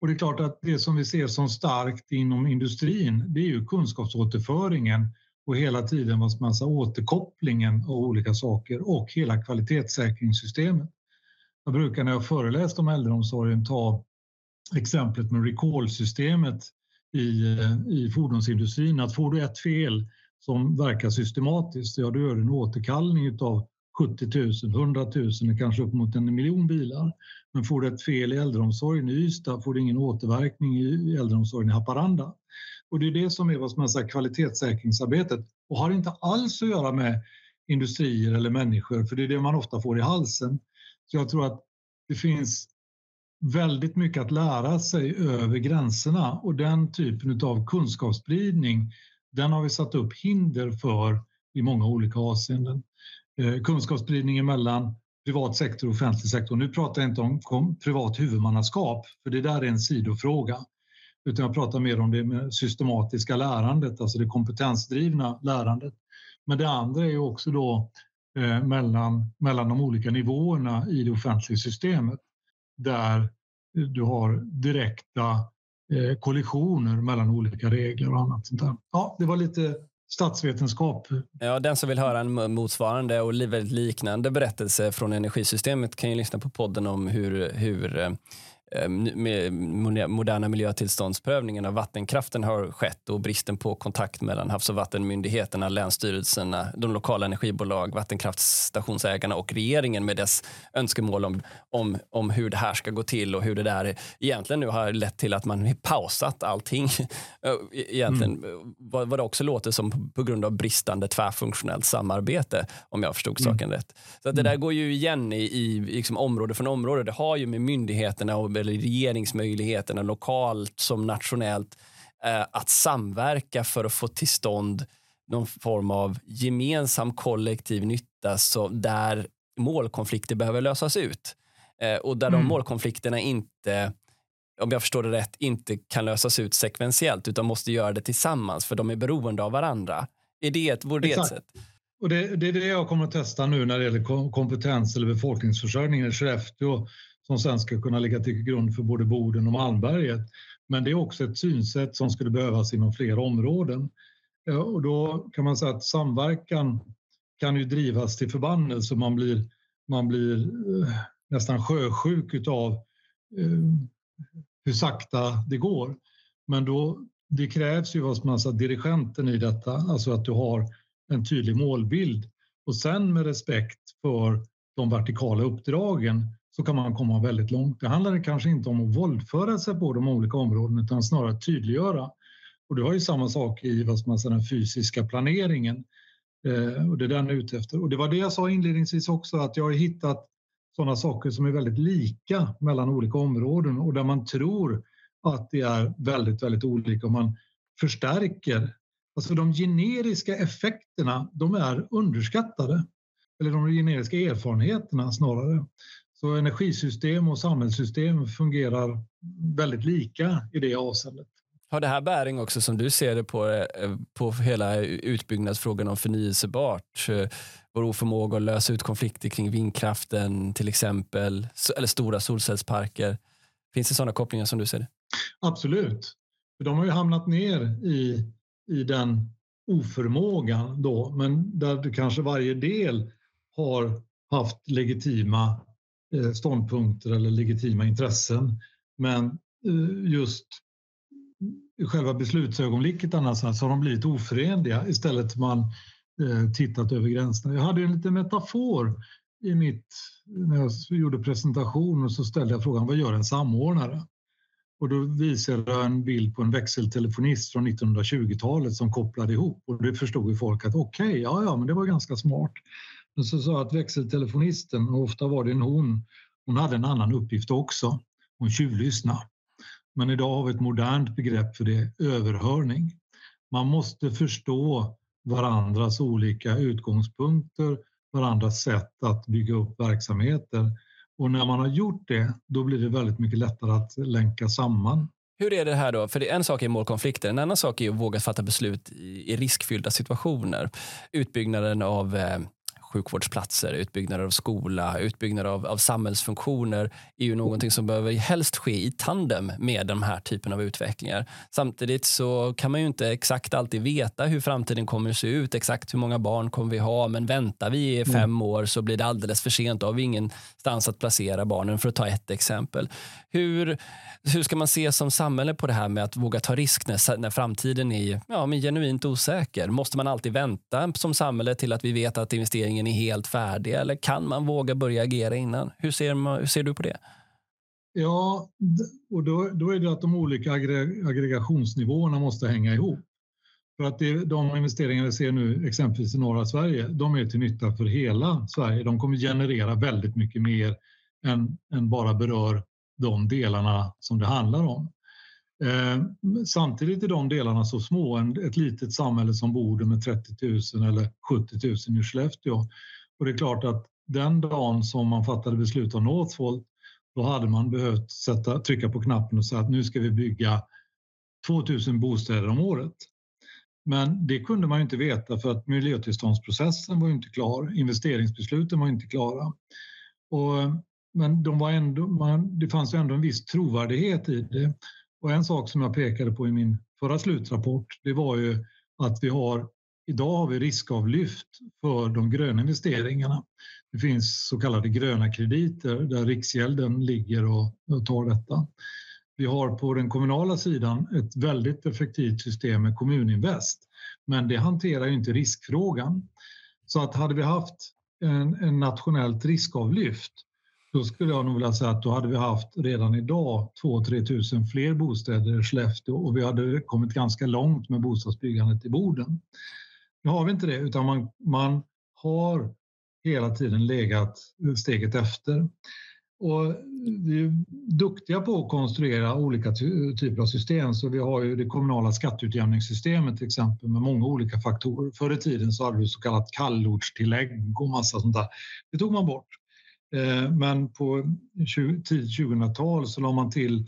Och det är klart att det som vi ser som starkt inom industrin det är ju kunskapsåterföringen och hela tiden vad man säger återkopplingen av olika saker och hela kvalitetssäkringssystemet. Jag brukar när jag föreläst om äldreomsorgen ta exemplet med recall-systemet i, i fordonsindustrin. Att får du ett fel som verkar systematiskt, ja du gör en återkallning utav sjuttio tusen, hundra tusen, kanske upp mot en miljon bilar. Men får du ett fel i äldreomsorgen i Ystad får du ingen återverkning i äldreomsorgen i Haparanda. Och det är det som är vad man säger, kvalitetssäkringsarbetet. Och har inte alls att göra med industrier eller människor, för det är det man ofta får i halsen. Så jag tror att det finns väldigt mycket att lära sig över gränserna. Och den typen av kunskapsspridning, den har vi satt upp hinder för i många olika avseenden. Kunskapsspridningen mellan privat sektor och offentlig sektor. Nu pratar jag inte om privat huvudmannaskap, för det där är en sidofråga. Utan jag pratar mer om det systematiska lärandet, alltså det kompetensdrivna lärandet. Men det andra är ju också då eh, mellan, mellan de olika nivåerna i det offentliga systemet. Där du har direkta eh, kollisioner mellan olika regler och annat sånt där. Ja, det var lite statsvetenskap. Ja, den som vill höra en motsvarande och väldigt liknande berättelse från energisystemet kan ju lyssna på podden om hur, hur med moderna miljötillståndsprövningen av vattenkraften har skett och bristen på kontakt mellan havs- och vattenmyndigheterna, länsstyrelserna, de lokala energibolag, vattenkraftstationsägarna och regeringen med dess önskemål om, om, om hur det här ska gå till och hur det där egentligen nu har lett till att man har pausat allting egentligen. Mm. Vad, vad det också låter som på grund av bristande tvärfunktionellt samarbete, om jag förstod saken mm. rätt. Så att det där går ju igen i, i liksom område från område. Det har ju med myndigheterna och eller regeringsmöjligheterna lokalt som nationellt eh, att samverka för att få till stånd någon form av gemensam kollektiv nytta så där målkonflikter behöver lösas ut eh, och där mm. de målkonflikterna inte, om jag förstår det rätt, inte kan lösas ut sekventiellt utan måste göra det tillsammans för de är beroende av varandra. Är det ett, vore det ett sätt? Och det, det är det jag kommer att testa nu när det gäller kompetens eller befolkningsförsörjning i Skellefteå som sen ska kunna ligga till grund för både Boden och Malmberget. Men det är också ett synsätt som skulle behövas inom flera områden. Och då kan man säga att samverkan kan ju drivas till förbannelse. Man blir, man blir nästan sjösjuk utav hur sakta det går. Men då, det krävs ju vad man säger, dirigenten i detta. Alltså att du har en tydlig målbild. Och sen med respekt för de vertikala uppdragen så kan man komma väldigt långt. Det handlar kanske inte om att våldföra sig på de olika områdena utan snarare tydliggöra. Och det har ju samma sak i vad man säger, den fysiska planeringen. Eh, och det är den jag är ute efter. Och det var det jag sa inledningsvis också, att jag har hittat sådana saker som är väldigt lika mellan olika områden och där man tror att det är väldigt, väldigt olika och man förstärker. Alltså de generiska effekterna, de är underskattade. Eller de generiska erfarenheterna snarare. Så energisystem och samhällssystem fungerar väldigt lika i det avseendet. Har det här bäring också som du ser det på, på hela utbyggnadsfrågan om förnyelsebart? Vår oförmåga att lösa ut konflikter kring vindkraften till exempel, eller stora solcellsparker. Finns det sådana kopplingar som du ser det? Absolut. De har ju hamnat ner i, i den oförmågan då, men där du kanske varje del har haft legitima ståndpunkter eller legitima intressen. Men just själva beslutsögonblicket annars så har de blivit oförenliga istället för man tittat över gränserna. Jag hade en liten metafor i mitt, när jag gjorde presentationen och så ställde jag frågan, vad gör en samordnare? Och då visade jag en bild på en växeltelefonist från nittonhundratjugotalet som kopplade ihop och det förstod ju folk att okej, okay, ja, ja men det var ganska smart. Men så sa att växeltelefonisten, och ofta var det en hon, hon hade en annan uppgift också. Hon tjuvlyssnade. Men idag har vi ett modernt begrepp för det, överhörning. Man måste förstå varandras olika utgångspunkter, varandras sätt att bygga upp verksamheter. Och när man har gjort det, då blir det väldigt mycket lättare att länka samman. Hur är det här då? För det är en sak är målkonflikter, en annan sak är att våga fatta beslut i riskfyllda situationer. Utbyggnaden av sjukvårdsplatser, utbyggnader av skola, utbyggnader av, av samhällsfunktioner är ju någonting som behöver helst ske i tandem med de här typen av utvecklingar. Samtidigt så kan man ju inte exakt alltid veta hur framtiden kommer att se ut, exakt hur många barn kommer vi ha, men väntar vi i fem mm. år så blir det alldeles för sent, då har vi ingenstans att placera barnen, för att ta ett exempel. Hur, hur ska man se som samhälle på det här med att våga ta risk när, när framtiden är ja, men genuint osäker? Måste man alltid vänta som samhälle till att vi vet att investeringen är helt färdig, eller kan man våga börja agera innan? Hur ser, man, hur ser du på det? Ja, och då, då är det att de olika aggregationsnivåerna måste hänga ihop. För att det, de investeringar vi ser nu exempelvis i norra Sverige, de är till nytta för hela Sverige. De kommer generera väldigt mycket mer än, än bara berör de delarna som det handlar om. Eh, samtidigt är de delarna så små, en, ett litet samhälle som Boden med trettio tusen eller sjuttio tusen i Skellefteå. Och det är klart att den dagen som man fattade beslut om Northvolt, då hade man behövt sätta, trycka på knappen och säga att nu ska vi bygga två tusen bostäder om året. Men det kunde man ju inte veta, för att miljötillståndsprocessen var ju inte klar, investeringsbesluten var inte klara. Och, men de var ändå, man, det fanns ju ändå en viss trovärdighet i det. Och en sak som jag pekade på i min förra slutrapport, det var ju att vi har, idag har vi riskavlyft för de gröna investeringarna. Det finns så kallade gröna krediter där Riksgälden ligger och, och tar detta. Vi har på den kommunala sidan ett väldigt effektivt system med Kommuninvest, men det hanterar ju inte riskfrågan. Så att hade vi haft en, en nationellt riskavlyft, då skulle jag nog vilja säga att då hade vi haft redan idag två till tre tusen fler bostäder i Skellefteå, och vi hade kommit ganska långt med bostadsbyggandet i Boden. Nu har vi inte det, utan man, man har hela tiden legat steget efter. Och vi är duktiga på att konstruera olika ty- typer av system, så vi har ju det kommunala skatteutjämningssystemet till exempel med många olika faktorer. Förr i tiden så hade vi så kallat kallortstillägg och massa sånt där. Det tog man bort. Men på tjugohundratalet så la man till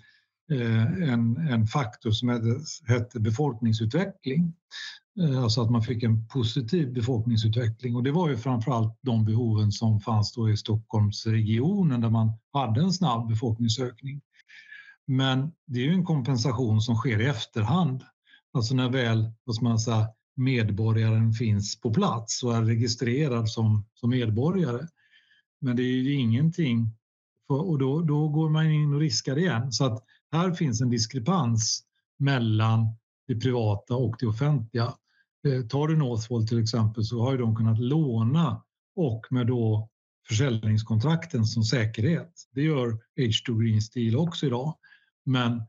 en, en faktor som hette befolkningsutveckling. Alltså att man fick en positiv befolkningsutveckling. Och det var ju framförallt de behoven som fanns då i Stockholmsregionen, där man hade en snabb befolkningsökning. Men det är ju en kompensation som sker i efterhand. Alltså när väl, vad ska man säga, medborgaren finns på plats och är registrerad som, som medborgare. Men det är ju ingenting, och då, då går man in och riskar igen. Så att här finns en diskrepans mellan det privata och det offentliga. Tar du Northvolt till exempel, så har ju de kunnat låna och med då försäljningskontrakten som säkerhet. Det gör H två Green Steel också idag. Men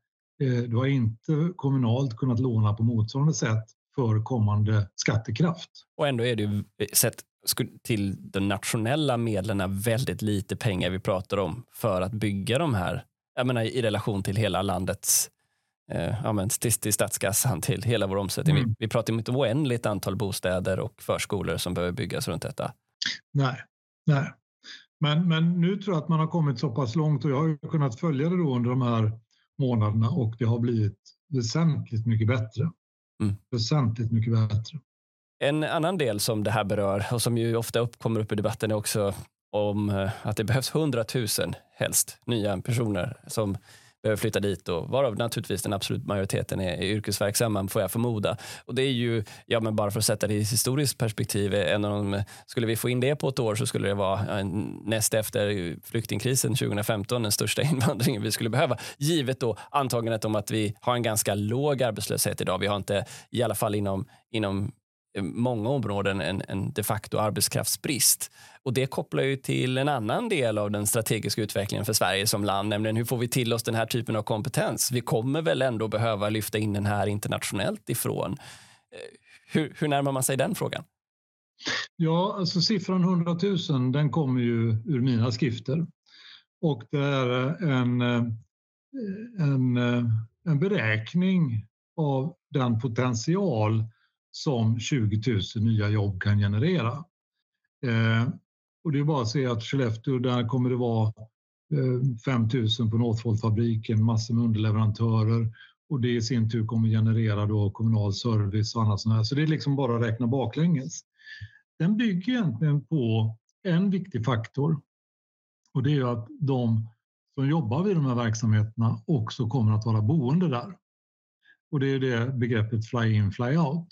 du har inte kommunalt kunnat låna på motsvarande sätt för kommande skattekraft. Och ändå är det ju sett till de nationella medlen väldigt lite pengar vi pratar om för att bygga de här, jag menar, i relation till hela landets eh, ja, men, till, till statskassan, till hela vår omsättning. Mm. Vi, vi pratar om ett oändligt antal bostäder och förskolor som behöver byggas runt detta. Nej, nej. Men, men nu tror jag att man har kommit så pass långt, och jag har ju kunnat följa det då under de här månaderna, och det har blivit väsentligt mycket bättre. Mm. Väsentligt mycket bättre. En annan del som det här berör, och som ju ofta upp, kommer upp i debatten, är också om att det behövs hundratusen helst nya personer som behöver flytta dit, och varav naturligtvis den absoluta majoriteten är yrkesverksamma, får jag förmoda. Och det är ju, ja men bara för att sätta det i historiskt perspektiv, en av de, skulle vi få in det på ett år så skulle det vara näst efter flyktingkrisen tjugohundrafemton den största invandringen vi skulle behöva. Givet då antagandet om att vi har en ganska låg arbetslöshet idag. Vi har inte, i alla fall inom, inom många områden, en, en de facto arbetskraftsbrist. Och det kopplar ju till en annan del av den strategiska utvecklingen för Sverige som land, nämligen hur får vi till oss den här typen av kompetens? Vi kommer väl ändå behöva lyfta in den här internationellt ifrån. Hur, hur närmar man sig den frågan? Ja, alltså siffran hundratusen den kommer ju ur mina skrifter. Och det är en, en, en beräkning av den potential som tjugo tusen nya jobb kan generera. Eh, och det är bara att se att Skellefteå, där kommer det vara fem tusen på Northvolt-fabriken, massor med underleverantörer, och det i sin tur kommer generera då kommunal service och annat sånt här. Så det är liksom bara att räkna baklänges. Den bygger egentligen på en viktig faktor, och det är att de som jobbar vid de här verksamheterna också kommer att vara boende där. Och det är det begreppet fly in, fly out.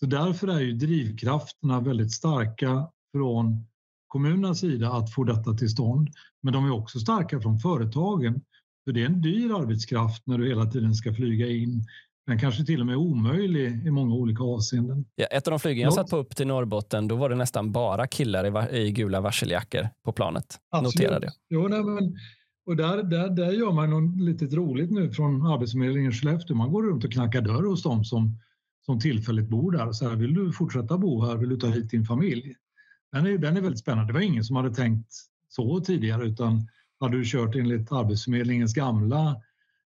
Så därför är ju drivkrafterna väldigt starka från kommunens sida att få detta till stånd. Men de är också starka från företagen. För det är en dyr arbetskraft när du hela tiden ska flyga in. Den kanske till och med är omöjlig i många olika avseenden. Ja, ett av de flygen jag satt på upp till Norrbotten, då var det nästan bara killar i, i gula varseljackor på planet. Notera det. Jo, nej, men, och där, där, där gör man något litet roligt nu från Arbetsförmedlingen i Skellefteå. Man går runt och knackar dörr hos dem som, som tillfälligt bor där. Så här, vill du fortsätta bo här? Vill du ta hit din familj? Den är, den är väldigt spännande. Det var ingen som hade tänkt så tidigare, utan hade du kört enligt Arbetsförmedlingens gamla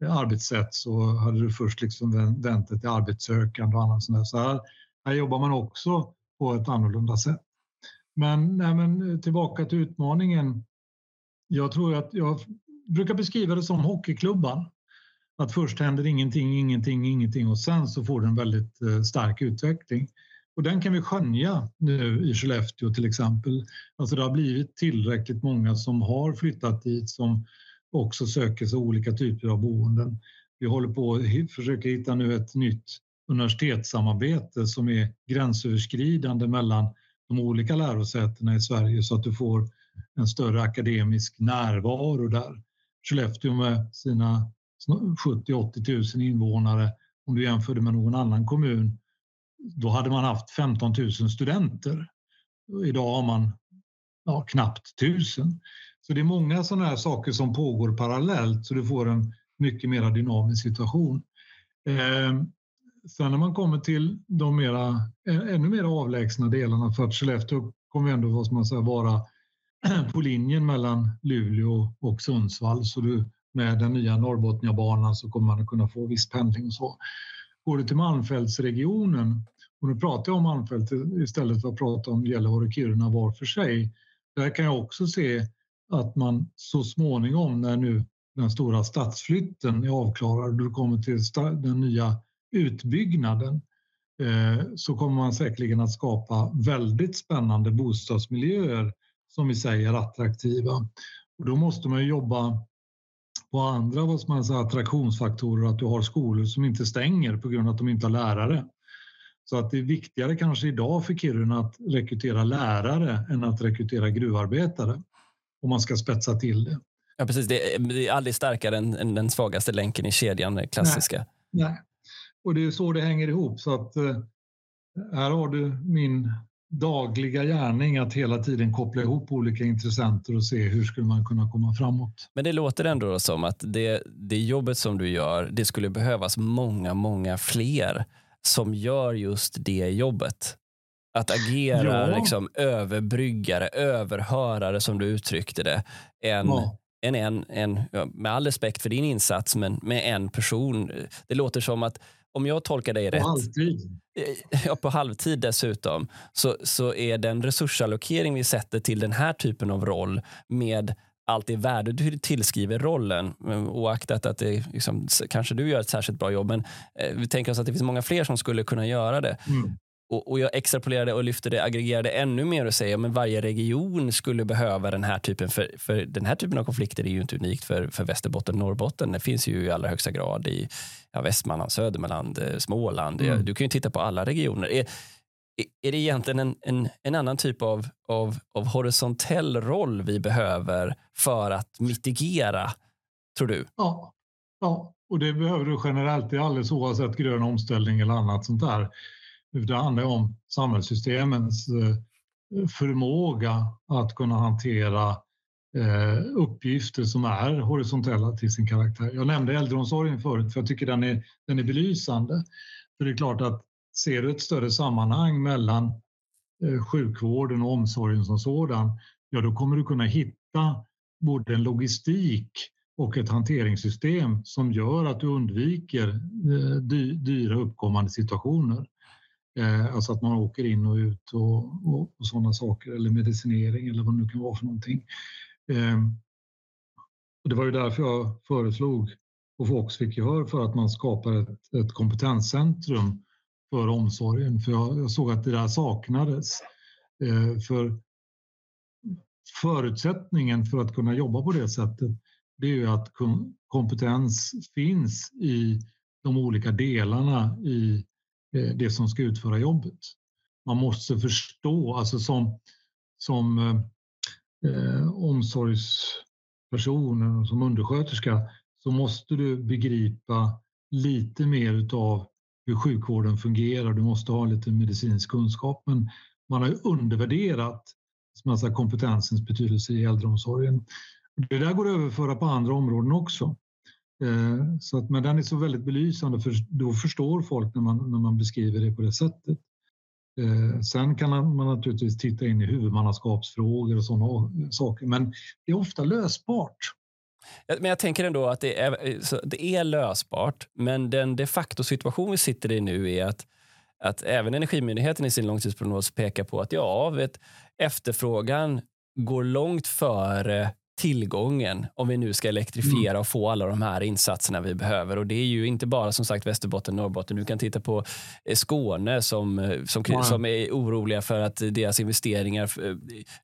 arbetssätt så hade du först liksom vänt dig till arbetssökande och annat sånt där. Så här, här jobbar man också på ett annorlunda sätt. Men, nej, men tillbaka till utmaningen. Jag tror att jag brukar beskriva det som hockeyklubban. Att först händer ingenting, ingenting, ingenting och sen så får den väldigt eh, stark utveckling. Och den kan vi skönja nu i Skellefteå till exempel. Alltså det har blivit tillräckligt många som har flyttat dit som också söker sig olika typer av boenden. Vi håller på att försöka hitta nu ett nytt universitetssamarbete som är gränsöverskridande mellan de olika lärosätena i Sverige så att du får en större akademisk närvaro där. Skellefteå med sina sjuttio till åttio tusen invånare, om du jämförde med någon annan kommun, då hade man haft femton tusen studenter. Idag har man ja, knappt tusen. Så det är många sådana här saker som pågår parallellt så du får en mycket mer dynamisk situation. Eh, sen när man kommer till de mera, ännu mer avlägsna delarna, för att Skellefteå kommer ändå vad man säger, vara på linjen mellan Luleå och Sundsvall, så du, med den nya Norrbottniabanan så kommer man att kunna få viss pendling och så. Går du till Malmfältsregionen, och nu pratar jag om Malmfält istället för att prata om Gällivare och Kiruna var för sig, där kan jag också se att man så småningom, när nu den stora stadsflytten är avklarad och du kommer till den nya utbyggnaden, så kommer man säkerligen att skapa väldigt spännande bostadsmiljöer som vi säger attraktiva. Och då måste man ju jobba på andra vad man säger, attraktionsfaktorer, att du har skolor som inte stänger på grund av att de inte har lärare. Så att det är viktigare kanske idag för Kiruna att rekrytera lärare än att rekrytera gruvarbetare, om man ska spetsa till det. Ja, precis. Det är, det är aldrig starkare än, än den svagaste länken i kedjan, den klassiska. Nej, nej. Och det är så det hänger ihop. Så att här har du min dagliga gärning att hela tiden koppla ihop olika intressenter och se hur skulle man kunna komma framåt. Men det låter ändå som att det, det jobbet som du gör, det skulle behövas många, många fler som gör just det jobbet. Att agera ja. liksom överbryggare, överhörare som du uttryckte det. En, ja. en, en, en, med all respekt för din insats, men med en person. Det låter som att om jag tolkar dig på rätt, halvtid. Ja, på halvtid dessutom, så, så är den resursallokering vi sätter till den här typen av roll med allt det värde du tillskriver rollen, oaktat att det, liksom, kanske du gör ett särskilt bra jobb, men eh, vi tänker oss att det finns många fler som skulle kunna göra det. Mm. Och, och jag extrapolerade och lyfter det, aggregerade ännu mer och säger att varje region skulle behöva den här typen, för, för den här typen av konflikter är ju inte unikt för, för Västerbotten och Norrbotten. Det finns ju i allra högsta grad i ja, Västmanland, Södermanland, Småland. Mm. Du kan ju titta på alla regioner. Är, är det egentligen en, en, en annan typ av, av, av horisontell roll vi behöver för att mitigera, tror du? Ja, ja. Och det behöver du generellt i alldeles oavsett grön omställning eller annat sånt där. Det handlar om samhällssystemens förmåga att kunna hantera uppgifter som är horisontella till sin karaktär. Jag nämnde äldreomsorgen förut, för jag tycker den är, den är belysande. För det är klart att ser du ett större sammanhang mellan sjukvården och omsorgen som sådan, ja då kommer du kunna hitta både en logistik och ett hanteringssystem som gör att du undviker dy- dyra uppkommande situationer. Eh, alltså att man åker in och ut och, och, och sådana saker, eller medicinering eller vad det nu kan vara för någonting. Eh, och det var ju därför jag föreslog och folks fick gehör för att man skapar ett, ett kompetenscentrum för omsorgen. För jag, jag såg att det där saknades. Eh, för förutsättningen för att kunna jobba på det sättet, det är ju att kompetens finns i de olika delarna i det som ska utföra jobbet. Man måste förstå, alltså som, som eh, omsorgsperson, som undersköterska, så måste du begripa lite mer utav hur sjukvården fungerar. Du måste ha lite medicinsk kunskap, men man har ju undervärderat massa kompetensens betydelse i äldreomsorgen. Det där går att överföra på andra områden också. Eh, så att, men den är så väldigt belysande, för då förstår folk när man, när man beskriver det på det sättet. Eh, sen kan man naturligtvis titta in i huvudmannaskapsfrågor och sådana saker, men det är ofta lösbart. Men jag tänker ändå att det är, så det är lösbart, men den de facto situation vi sitter i nu är att att även Energimyndigheten i sin långtidsprognos pekar på att ja, vet, efterfrågan går långt före tillgången om vi nu ska elektrifiera och få alla de här insatserna vi behöver. Och det är ju inte bara som sagt Västerbotten, Norrbotten. Du kan titta på Skåne som, som, wow. som är oroliga för att deras investeringar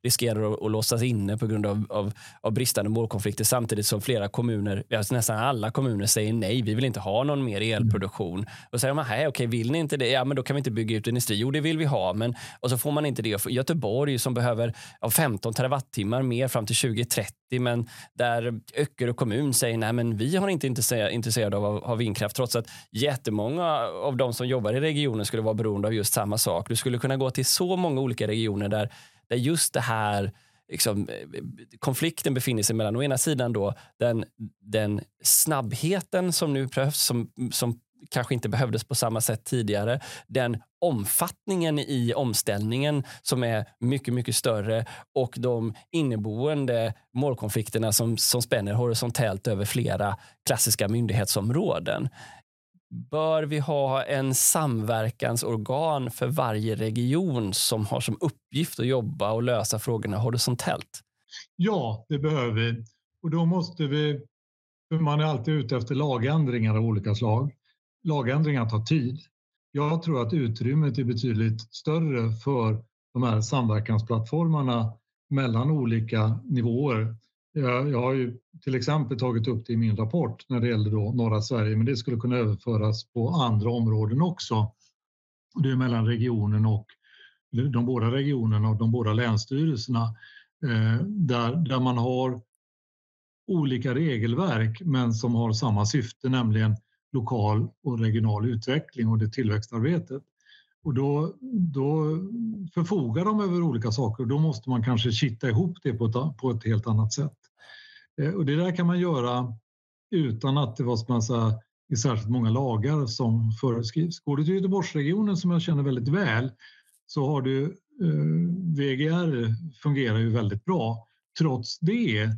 riskerar att, att låsas inne på grund av, av, av bristande målkonflikter, samtidigt som flera kommuner, alltså nästan alla kommuner säger nej, vi vill inte ha någon mer elproduktion. Och säger man, hej okej, vill ni inte det? Ja, men då kan vi inte bygga ut industri. Jo, det vill vi ha, men och så får man inte det. Göteborg som behöver femton terawattimmar mer fram till tjugo trettio, men där Öcker och kommun säger nej, men vi har inte intresserade av, av vindkraft, trots att jättemånga av de som jobbar i regionen skulle vara beroende av just samma sak. Du skulle kunna gå till så många olika regioner där, där just det här liksom, konflikten befinner sig mellan å ena sidan då den, den snabbheten som nu behövs, som, som kanske inte behövdes på samma sätt tidigare, den omfattningen i omställningen som är mycket, mycket större, och de inneboende målkonflikterna som, som spänner horisontellt över flera klassiska myndighetsområden. Bör vi ha en samverkansorgan för varje region som har som uppgift att jobba och lösa frågorna horisontellt? Ja, det behöver vi. Och då måste vi, för man är alltid ute efter lagändringar av olika slag. Lagändringar tar tid. Jag tror att utrymmet är betydligt större för de här samverkansplattformarna mellan olika nivåer. Jag har ju till exempel tagit upp det i min rapport när det gäller då norra Sverige, men det skulle kunna överföras på andra områden också. Det är mellan regionen och de båda regionerna och de båda länsstyrelserna där, där man har olika regelverk men som har samma syfte, nämligen lokal och regional utveckling och det tillväxtarbetet. Och då, då förfogar de över olika saker, och då måste man kanske kitta ihop det på ett, på ett helt annat sätt. Eh, och det där kan man göra utan att det var som man sa, i särskilt många lagar som föreskrivs. Går du till Göteborgsregionen, som jag känner väldigt väl, så har du eh, V G R fungerar ju väldigt bra. Trots det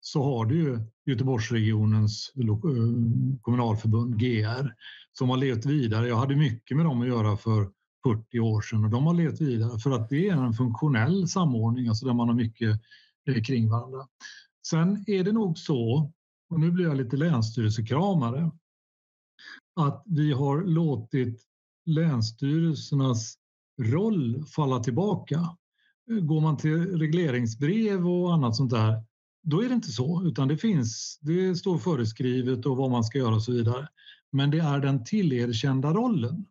så har du ju Göteborgsregionens kommunalförbund G R som har levt vidare. Jag hade mycket med dem att göra för fyrtio år sedan, och de har levt vidare för att det är en funktionell samordning, alltså där man har mycket kring varandra. Sen är det nog så, och nu blir jag lite länsstyrelsekramare, att vi har låtit länsstyrelsernas roll falla tillbaka. Går man till regleringsbrev och annat sånt där, då är det inte så, utan det finns, det står föreskrivet och vad man ska göra och så vidare. Men det är den tillerkända rollen.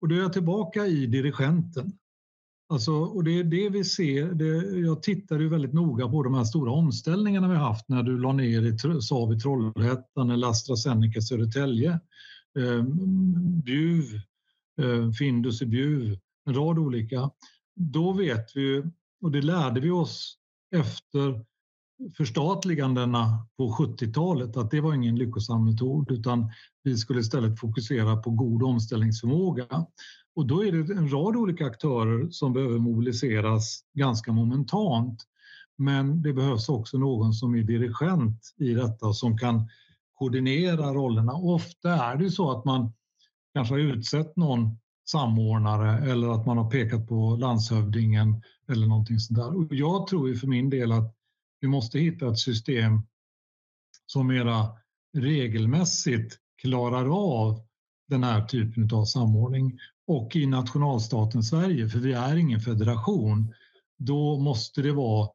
Och då är jag tillbaka i dirigenten. Alltså, och det är det vi ser, det, jag tittar ju väldigt noga på de här stora omställningarna vi haft när du la ner i Saab i Trollhättan eller AstraZeneca Södertälje, eh, Bjuv, eh, Findus i Bjuv, en rad olika. Då vet vi ju, och det lärde vi oss efter förstatligandena på sjuttiotalet, att det var ingen lyckosam metod, utan vi skulle istället fokusera på god omställningsförmåga. Och då är det en rad olika aktörer som behöver mobiliseras ganska momentant. Men det behövs också någon som är dirigent i detta som kan koordinera rollerna. Ofta är det ju så att man kanske har utsett någon samordnare eller att man har pekat på landshövdingen eller någonting sådär. Och jag tror ju för min del att vi måste hitta ett system som mera regelmässigt klarar av den här typen av samordning. Och i nationalstaten Sverige, för vi är ingen federation, då måste det vara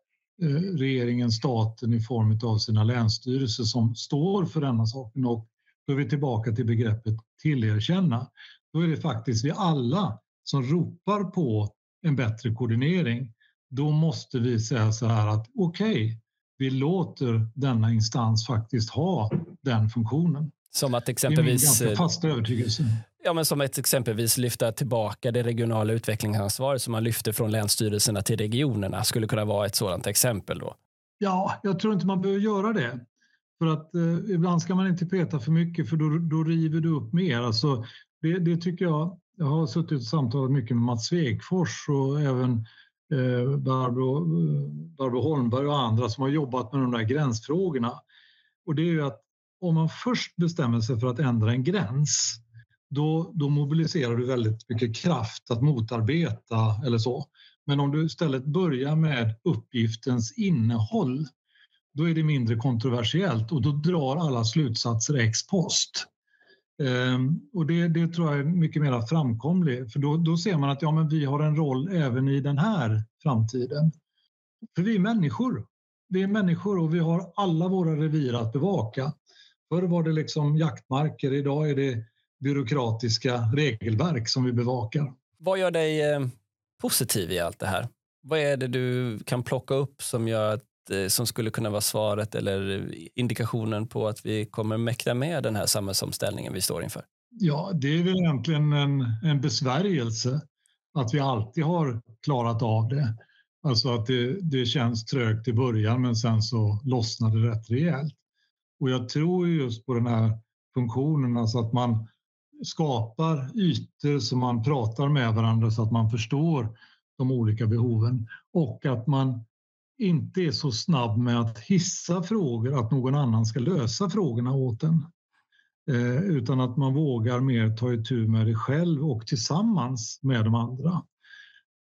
regeringen, staten i form av sina länsstyrelser som står för denna saken. Och då är vi tillbaka till begreppet tillerkänna. Då är det faktiskt vi alla som ropar på en bättre koordinering. Då måste vi säga så här att okej, okay, vi låter denna instans faktiskt ha den funktionen. Som att exempelvis, det är min ganska fasta övertygelse. Ja, men som ett exempelvis lyfta tillbaka det regionala utvecklingsansvaret som man lyfter från länsstyrelserna till regionerna skulle kunna vara ett sådant exempel då. Ja, jag tror inte man behöver göra det. För att eh, ibland ska man inte peta för mycket, för då, då river du upp mer. Alltså, det, det tycker jag, jag har suttit och samtalat mycket med Mats Svegfors och även eh, Barbro, Barbro Holmberg och andra som har jobbat med de där gränsfrågorna. Och det är ju att om man först bestämmer sig för att ändra en gräns, då, då mobiliserar du väldigt mycket kraft att motarbeta eller så. Men om du istället börjar med uppgiftens innehåll, då är det mindre kontroversiellt och då drar alla slutsatser ex post. Ehm, och det, det tror jag är mycket mer framkomligt. För då, då ser man att ja, men vi har en roll även i den här framtiden. För vi är människor. Vi är människor och vi har alla våra revir att bevaka. Förr var det liksom jaktmarker, idag är det byråkratiska regelverk som vi bevakar. Vad gör dig positiv i allt det här? Vad är det du kan plocka upp som, gör att, som skulle kunna vara svaret eller indikationen på att vi kommer mäkta med den här samhällsomställningen vi står inför? Ja, det är väl egentligen en, en besvärjelse att vi alltid har klarat av det. Alltså att det, det känns trögt i början, men sen så lossnar det rätt rejält. Och jag tror just på den här funktionen, alltså att man skapar ytor som man pratar med varandra så att man förstår de olika behoven. Och att man inte är så snabb med att hissa frågor, att någon annan ska lösa frågorna åt en. Eh, utan att man vågar mer ta itu med det själv och tillsammans med de andra.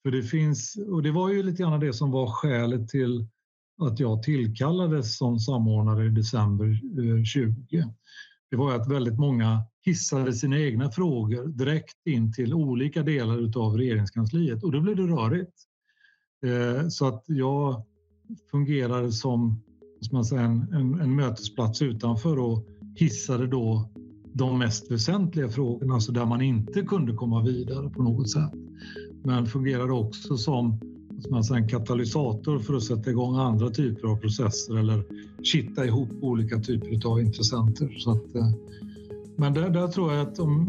För det finns, och det var ju lite grann det som var skälet till att jag tillkallades som samordnare i december tjugo. Det var att väldigt många hissade sina egna frågor direkt in till olika delar av Regeringskansliet. Och då blev det rörigt. Så att jag fungerade som, som man säger, en, en, en mötesplats utanför och hissade då de mest väsentliga frågorna. Alltså där man inte kunde komma vidare på något sätt. Men fungerade också som som en katalysator för att sätta igång andra typer av processer eller kitta ihop olika typer av intressenter. Så att, men där, där tror jag att de,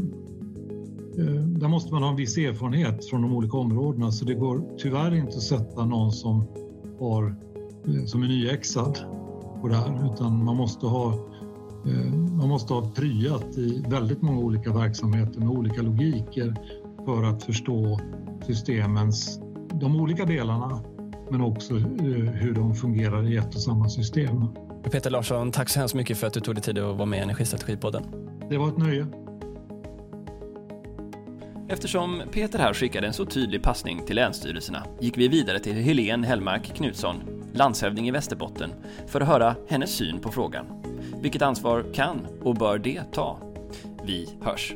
där måste man ha en viss erfarenhet från de olika områdena, så det går tyvärr inte att sätta någon som, har, som är nyexad på det här, utan man måste ha, man måste ha pryat i väldigt många olika verksamheter med olika logiker för att förstå systemens de olika delarna, men också hur de fungerar i ett och samma system. Peter Larsson, tack så hemskt mycket för att du tog dig tid att vara med i Energistrategipodden. Det var ett nöje. Eftersom Peter här skickade en så tydlig passning till länsstyrelserna gick vi vidare till Helene Hellmark Knutsson, landshövding i Västerbotten, för att höra hennes syn på frågan. Vilket ansvar kan och bör det ta? Vi hörs.